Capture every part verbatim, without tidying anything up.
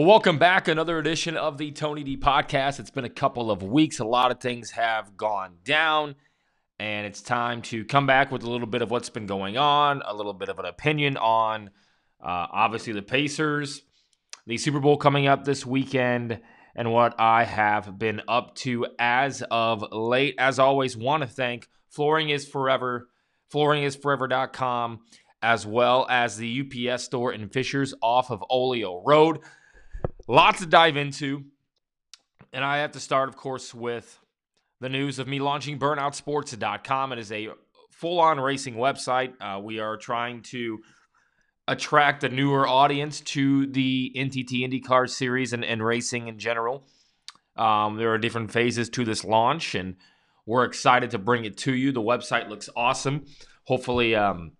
Well, welcome back. Another edition of the Tony D Podcast. It's been a couple of weeks. A lot of things have gone down, and it's time to come back with a little bit of what's been going on, a little bit of an opinion on, uh, obviously, the Pacers, the Super Bowl coming up this weekend, and what I have been up to as of late. As always, want to thank Flooring Is Forever, flooring is forever dot com, as well as the U P S store in Fishers off of Oleo Road. Lots to dive into, and I have to start, of course, with the news of me launching burnout sports dot com. It is a full-on racing website. Uh, we are trying to attract a newer audience to the N T T IndyCar series and, and racing in general. Um, there are different phases to this launch, and we're excited to bring it to you. The website looks awesome. Hopefully, um,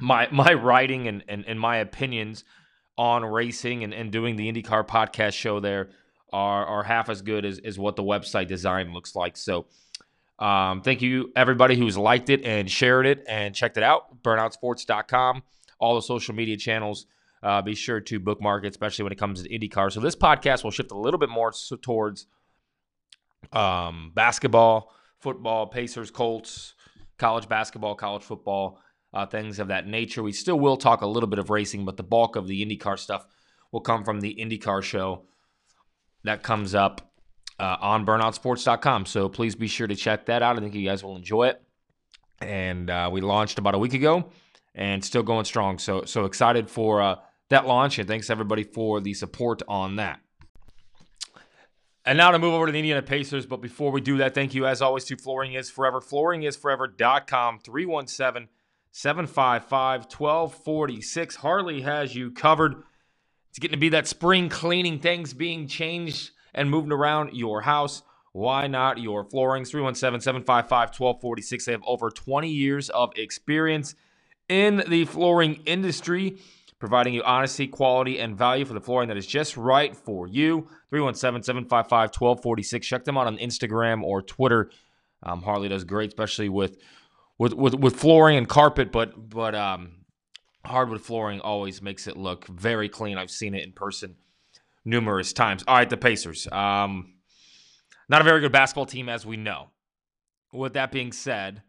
my my writing and, and, and my opinions on racing and, and doing the IndyCar podcast show there are, are half as good as, as what the website design looks like. So um, thank you, everybody who's liked it and shared it and checked it out. burnout sports dot com, all the social media channels. Uh, be sure to bookmark it, especially when it comes to IndyCar. So this podcast will shift a little bit more so towards um, basketball, football, Pacers, Colts, college basketball, college football, Uh, things of that nature. We still will talk a little bit of racing, but the bulk of the IndyCar stuff will come from the IndyCar show that comes up uh, on burnout sports dot com. So please be sure to check that out. I think you guys will enjoy it. And uh, we launched about a week ago and still going strong. So so excited for uh, that launch, and thanks everybody for the support on that. And now to move over to the Indiana Pacers. But before we do that, thank you as always to Flooring Is Forever, flooring is forever dot com, three one seven, three one seven seven five five, twelve forty-six. Harley has you covered. It's getting to be that spring cleaning, things being changed and moved around your house. Why not your floorings? three one seven, seven five five, twelve forty-six. They have over twenty years of experience in the flooring industry, providing you honesty, quality, and value for the flooring that is just right for you. three one seven, seven five five, twelve forty-six. Check them out on Instagram or Twitter. Um, Harley does great, especially with With, with with flooring and carpet, but but um, hardwood flooring always makes it look very clean. I've seen it in person numerous times. All right, the Pacers. Um, not a very good basketball team, as we know. With that being said,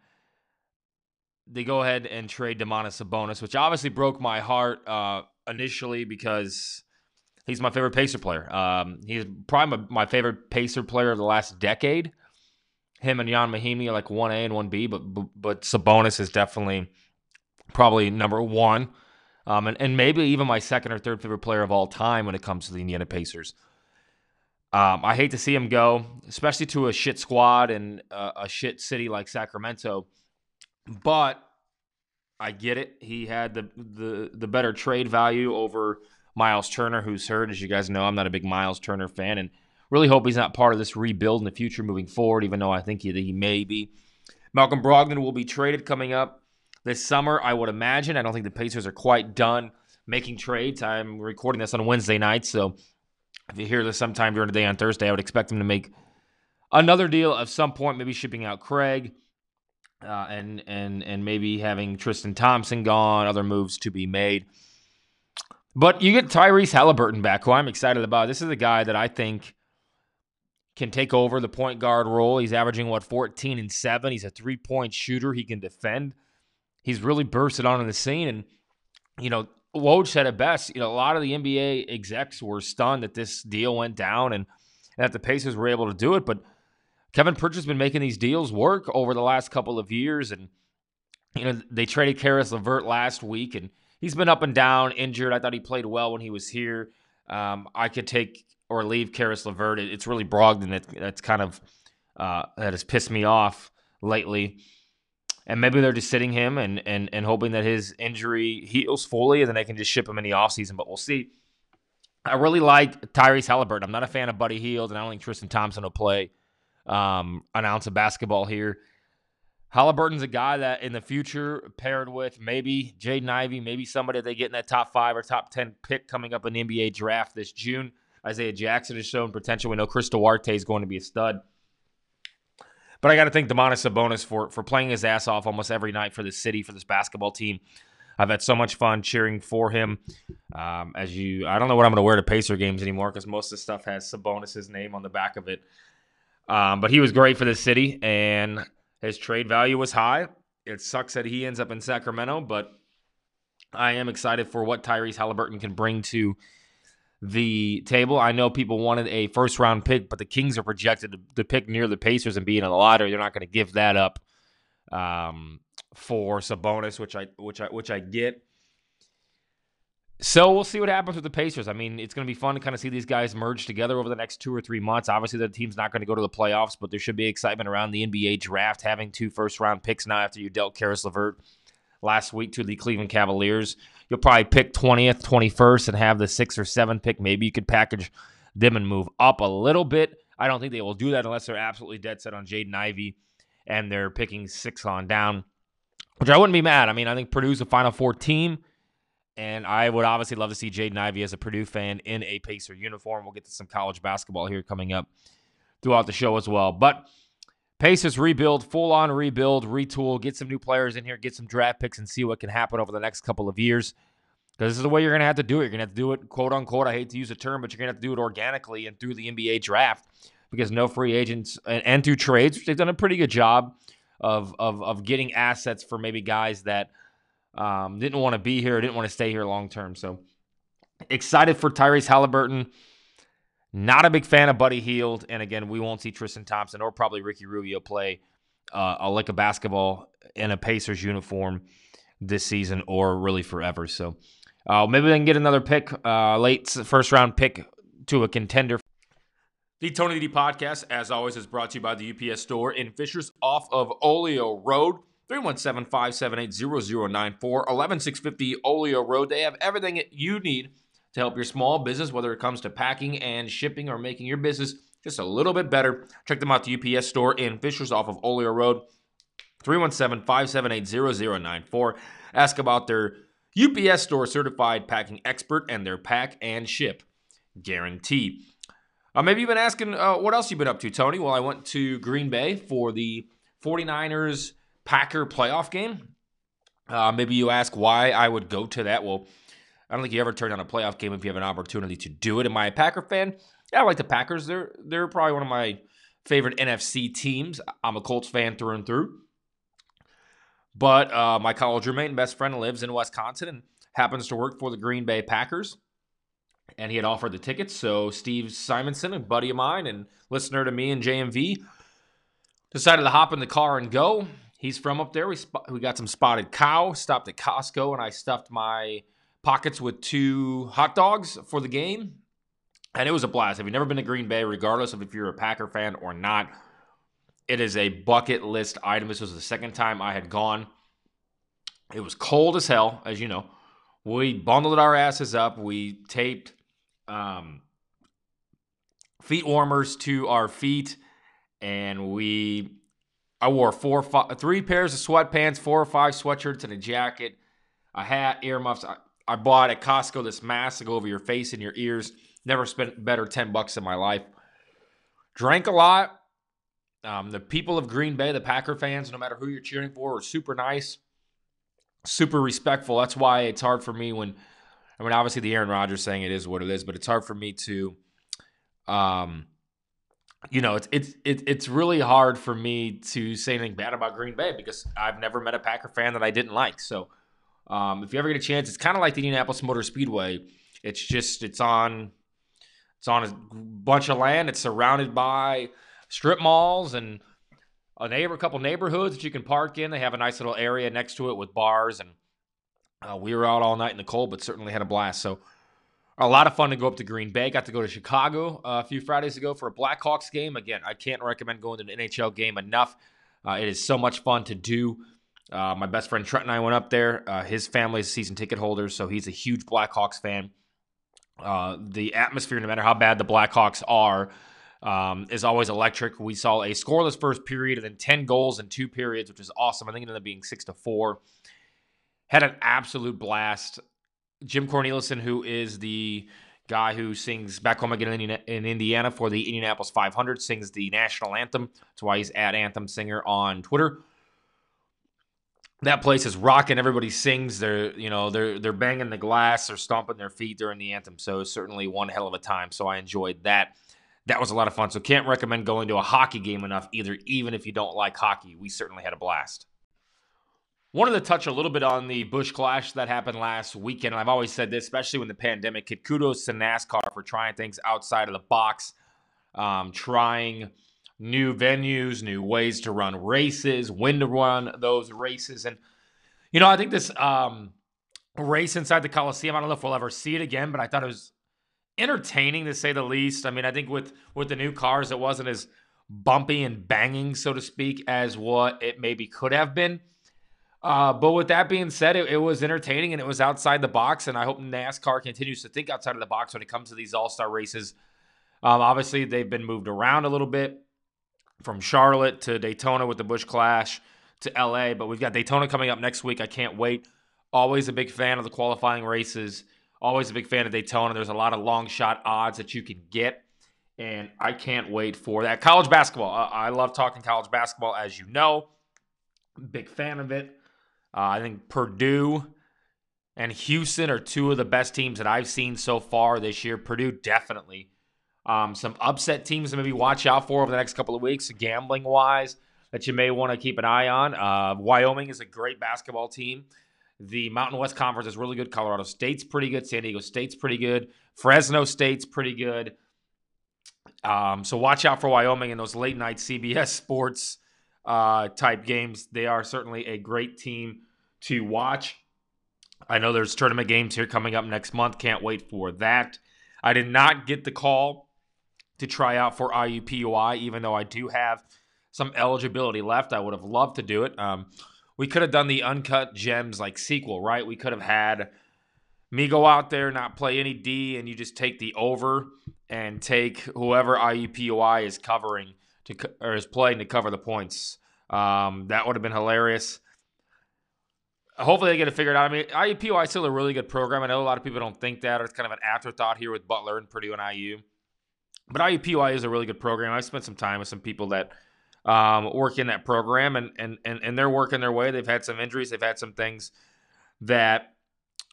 they go ahead and trade Domantas Sabonis, which obviously broke my heart uh, initially because he's my favorite Pacer player. Um, he's probably my, my favorite Pacer player of the last decade. Him and Jan Mahimi are like one A and one B, but but Sabonis is definitely probably number one, um, and, and maybe even my second or third favorite player of all time when it comes to the Indiana Pacers. Um, I hate to see him go, especially to a shit squad and uh, a shit city like Sacramento, but I get it. He had the, the, the better trade value over Myles Turner, who's hurt. As you guys know, I'm not a big Myles Turner fan, and really hope he's not part of this rebuild in the future moving forward, even though I think he, he may be. Malcolm Brogdon will be traded coming up this summer, I would imagine. I don't think the Pacers are quite done making trades. I'm recording this on Wednesday night, so if you hear this sometime during the day on Thursday, I would expect them to make another deal of some point, maybe shipping out Craig uh, and, and, and maybe having Tristan Thompson gone, other moves to be made. But you get Tyrese Halliburton back, who I'm excited about. This is a guy that I think can take over the point guard role. He's averaging, what, fourteen and seven. He's a three-point shooter. He can defend. He's really bursted onto the scene. And, you know, Woj said it best. You know, a lot of the N B A execs were stunned that this deal went down and, and that the Pacers were able to do it. But Kevin Pritchard's been making these deals work over the last couple of years. And, you know, they traded Karis LeVert last week, and he's been up and down, injured. I thought he played well when he was here. Um, I could take or leave Karis LeVert. It's really Brogdon that, that's kind of uh, that has pissed me off lately. And maybe they're just sitting him and and and hoping that his injury heals fully, and then they can just ship him in the offseason, but we'll see. I really like Tyrese Halliburton. I'm not a fan of Buddy Hield, and I don't think Tristan Thompson will play um, an ounce of basketball here. Halliburton's a guy that in the future, paired with maybe Jaden Ivey, maybe somebody that they get in that top five or top ten pick coming up in the N B A draft this June. Isaiah Jackson has shown potential. We know Chris Duarte is going to be a stud. But I got to thank Domantas Sabonis for, for playing his ass off almost every night for this city, for this basketball team. I've had so much fun cheering for him. Um, as you, I don't know what I'm going to wear to Pacer games anymore because most of the stuff has Sabonis' name on the back of it. Um, but he was great for the city, and his trade value was high. It sucks that he ends up in Sacramento, but I am excited for what Tyrese Halliburton can bring to the table. I know people wanted a first-round pick, but the Kings are projected to, to pick near the Pacers and be in the lottery. They're not going to give that up um, for Sabonis, which I which I which I get. So we'll see what happens with the Pacers. I mean, it's going to be fun to kind of see these guys merge together over the next two or three months. Obviously, the team's not going to go to the playoffs, but there should be excitement around the N B A draft, having two first-round picks now after you dealt Karis LeVert last week to the Cleveland Cavaliers. You'll probably pick twentieth, twenty-first, and have the sixth or seventh pick. Maybe you could package them and move up a little bit. I don't think they will do that unless they're absolutely dead set on Jaden Ivey and they're picking six on down, which I wouldn't be mad. I mean, I think Purdue's a Final Four team, and I would obviously love to see Jaden Ivey as a Purdue fan in a Pacer uniform. We'll get to some college basketball here coming up throughout the show as well. But Pacers rebuild, full-on rebuild, retool, get some new players in here, get some draft picks, and see what can happen over the next couple of years. Because this is the way you're going to have to do it. You're going to have to do it, quote-unquote, I hate to use the term, but you're going to have to do it organically and through the N B A draft because no free agents and, and through trades, which they've done a pretty good job of, of, of getting assets for maybe guys that um, didn't want to be here, didn't want to stay here long-term. So excited for Tyrese Halliburton. Not a big fan of Buddy Hield, and again, we won't see Tristan Thompson or probably Ricky Rubio play uh, a lick of basketball in a Pacers uniform this season or really forever. So uh, maybe they can get another pick, uh, late first-round pick to a contender. The Tony D Podcast, as always, is brought to you by the U P S Store in Fishers off of Oleo Road, three one seven, five seven eight, zero zero nine four, eleven six fifty Oleo Road. They have everything that you need to help your small business, whether it comes to packing and shipping or making your business just a little bit better. Check them out at the U P S Store in Fishers off of Oleo Road, three one seven, five seven eight, zero zero nine four. Ask about their U P S Store certified packing expert and their pack and ship guarantee. Uh, maybe you've been asking, uh, what else you've been up to, Tony? Well, I went to Green Bay for the forty-niners Packer playoff game. Uh, maybe you ask why I would go to that. Well, I don't think you ever turn down a playoff game if you have an opportunity to do it. Am I a Packer fan? Yeah, I like the Packers. They're they're probably one of my favorite N F C teams. I'm a Colts fan through and through. But uh, my college roommate and best friend lives in Wisconsin and happens to work for the Green Bay Packers. And he had offered the tickets. So Steve Simonson, a buddy of mine and listener to me and J M V, decided to hop in the car and go. He's from up there. We, sp- we got some spotted cow, stopped at Costco, and I stuffed my pockets with two hot dogs for the game, and it was a blast. If you've never been to Green Bay, regardless of if you're a Packer fan or not, it is a bucket list item. This was the second time I had gone. It was cold as hell, as you know. We bundled our asses up. We taped um, feet warmers to our feet, and we I wore four, five, three pairs of sweatpants, four or five sweatshirts, and a jacket, a hat, earmuffs. I, I bought at Costco this mask to go over your face and your ears. Never spent better ten bucks in my life. Drank a lot. Um, the people of Green Bay, the Packer fans, no matter who you're cheering for, are super nice, super respectful. That's why it's hard for me when, I mean, obviously the Aaron Rodgers saying it is what it is, but it's hard for me to, um, you know, it's it's it's really hard for me to say anything bad about Green Bay because I've never met a Packer fan that I didn't like. So, Um, if you ever get a chance, it's kind of like the Indianapolis Motor Speedway. It's just, it's on, it's on a bunch of land. It's surrounded by strip malls and a neighbor, a couple neighborhoods that you can park in. They have a nice little area next to it with bars. And uh, we were out all night in the cold, but certainly had a blast. So a lot of fun to go up to Green Bay. Got to go to Chicago uh, a few Fridays ago for a Blackhawks game. Again, I can't recommend going to an N H L game enough. Uh, it is so much fun to do. Uh, my best friend Trent and I went up there. Uh, his family is season ticket holders, so he's a huge Blackhawks fan. Uh, the atmosphere, no matter how bad the Blackhawks are, um, is always electric. We saw a scoreless first period and then ten goals in two periods, which is awesome. I think it ended up being six to four. Had an absolute blast. Jim Cornelison, who is the guy who sings back home again in Indiana for the Indianapolis five hundred, sings the national anthem. That's why he's at Anthem Singer on Twitter. that place is rocking. Everybody sings. They're, you know, they're they're banging the glass. They're stomping their feet during the anthem. So certainly one hell of a time. So I enjoyed that. That was a lot of fun. So can't recommend going to a hockey game enough either, even if you don't like hockey. We certainly had a blast. Wanted to touch a little bit on the Busch Clash that happened last weekend. And I've always said this, especially when the pandemic hit, kudos to NASCAR for trying things outside of the box, um, trying new venues, new ways to run races, when to run those races. And, you know, I think this um, race inside the Coliseum, I don't know if we'll ever see it again, but I thought it was entertaining to say the least. I mean, I think with, with the new cars, it wasn't as bumpy and banging, so to speak, as what it maybe could have been. Uh, but with that being said, it, it was entertaining and it was outside the box. And I hope NASCAR continues to think outside of the box when it comes to these all-star races. Um, obviously, they've been moved around a little bit from Charlotte to Daytona with the Busch Clash to L A. But we've got Daytona coming up next week. I can't wait. Always a big fan of the qualifying races. Always a big fan of Daytona. There's a lot of long shot odds that you can get, and I can't wait for that. College basketball. Uh, I love talking college basketball, as you know. Big fan of it. Uh, I think Purdue and Houston are two of the best teams that I've seen so far this year. Purdue definitely. Um, some upset teams to maybe watch out for over the next couple of weeks, gambling-wise, that you may want to keep an eye on. Uh, Wyoming is a great basketball team. The Mountain West Conference is really good. Colorado State's pretty good. San Diego State's pretty good. Fresno State's pretty good. Um, so watch out for Wyoming in those late-night C B S sports uh, type games. They are certainly a great team to watch. I know there's tournament games here coming up next month. Can't wait for that. I did not get the call to try out for I U P U I, even though I do have some eligibility left. I would have loved to do it. Um, we could have done the Uncut Gems like sequel, right? We could have had me go out there, not play any D, and you just take the over and take whoever I U P U I is covering to co- or is playing to cover the points. Um, that would have been hilarious. Hopefully they get it figured out. I mean, I U P U I is still a really good program. I know a lot of people don't think that, or it's kind of an afterthought here with Butler and Purdue and I U. But I U P U I is a really good program. I've spent some time with some people that um, work in that program, and, and and and they're working their way. They've had some injuries. They've had some things that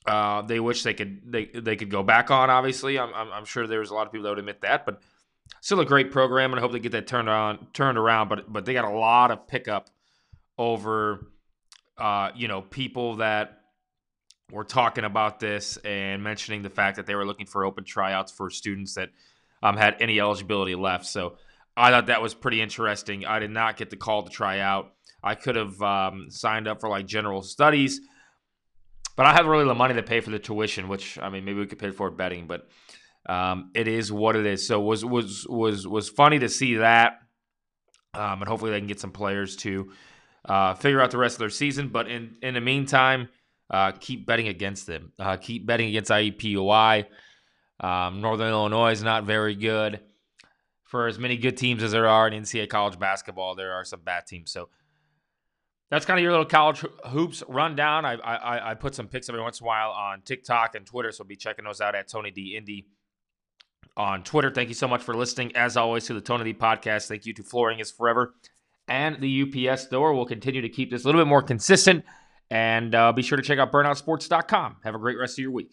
uh, they wish they could they they could go back on. Obviously, I'm I'm sure there's a lot of people that would admit that, but still a great program, and I hope they get that turned on turned around. But but they got a lot of pickup over uh, you know people that were talking about this and mentioning the fact that they were looking for open tryouts for students that Um, had any eligibility left. So I thought that was pretty interesting. I did not get the call to try out. I could have um, signed up for like general studies, but I had really the money to pay for the tuition, which, I mean, maybe we could pay for betting, but um, it is what it is. So it was, was, was, was funny to see that. Um, and hopefully they can get some players to uh, figure out the rest of their season. But in, in the meantime, uh, keep betting against them. Uh, keep betting against I U P U I. Um, Northern Illinois is not very good. For as many good teams as there are in N C double A college basketball, there are some bad teams. So that's kind of your little college hoops rundown. I, I, I put some pics every once in a while on TikTok and Twitter, so be checking those out at Tony D Indy on Twitter. Thank you so much for listening, as always, to the Tony D Podcast. Thank you to Flooring Is Forever and the U P S Store. We'll continue to keep this a little bit more consistent. And uh, be sure to check out burnout sports dot com. Have a great rest of your week.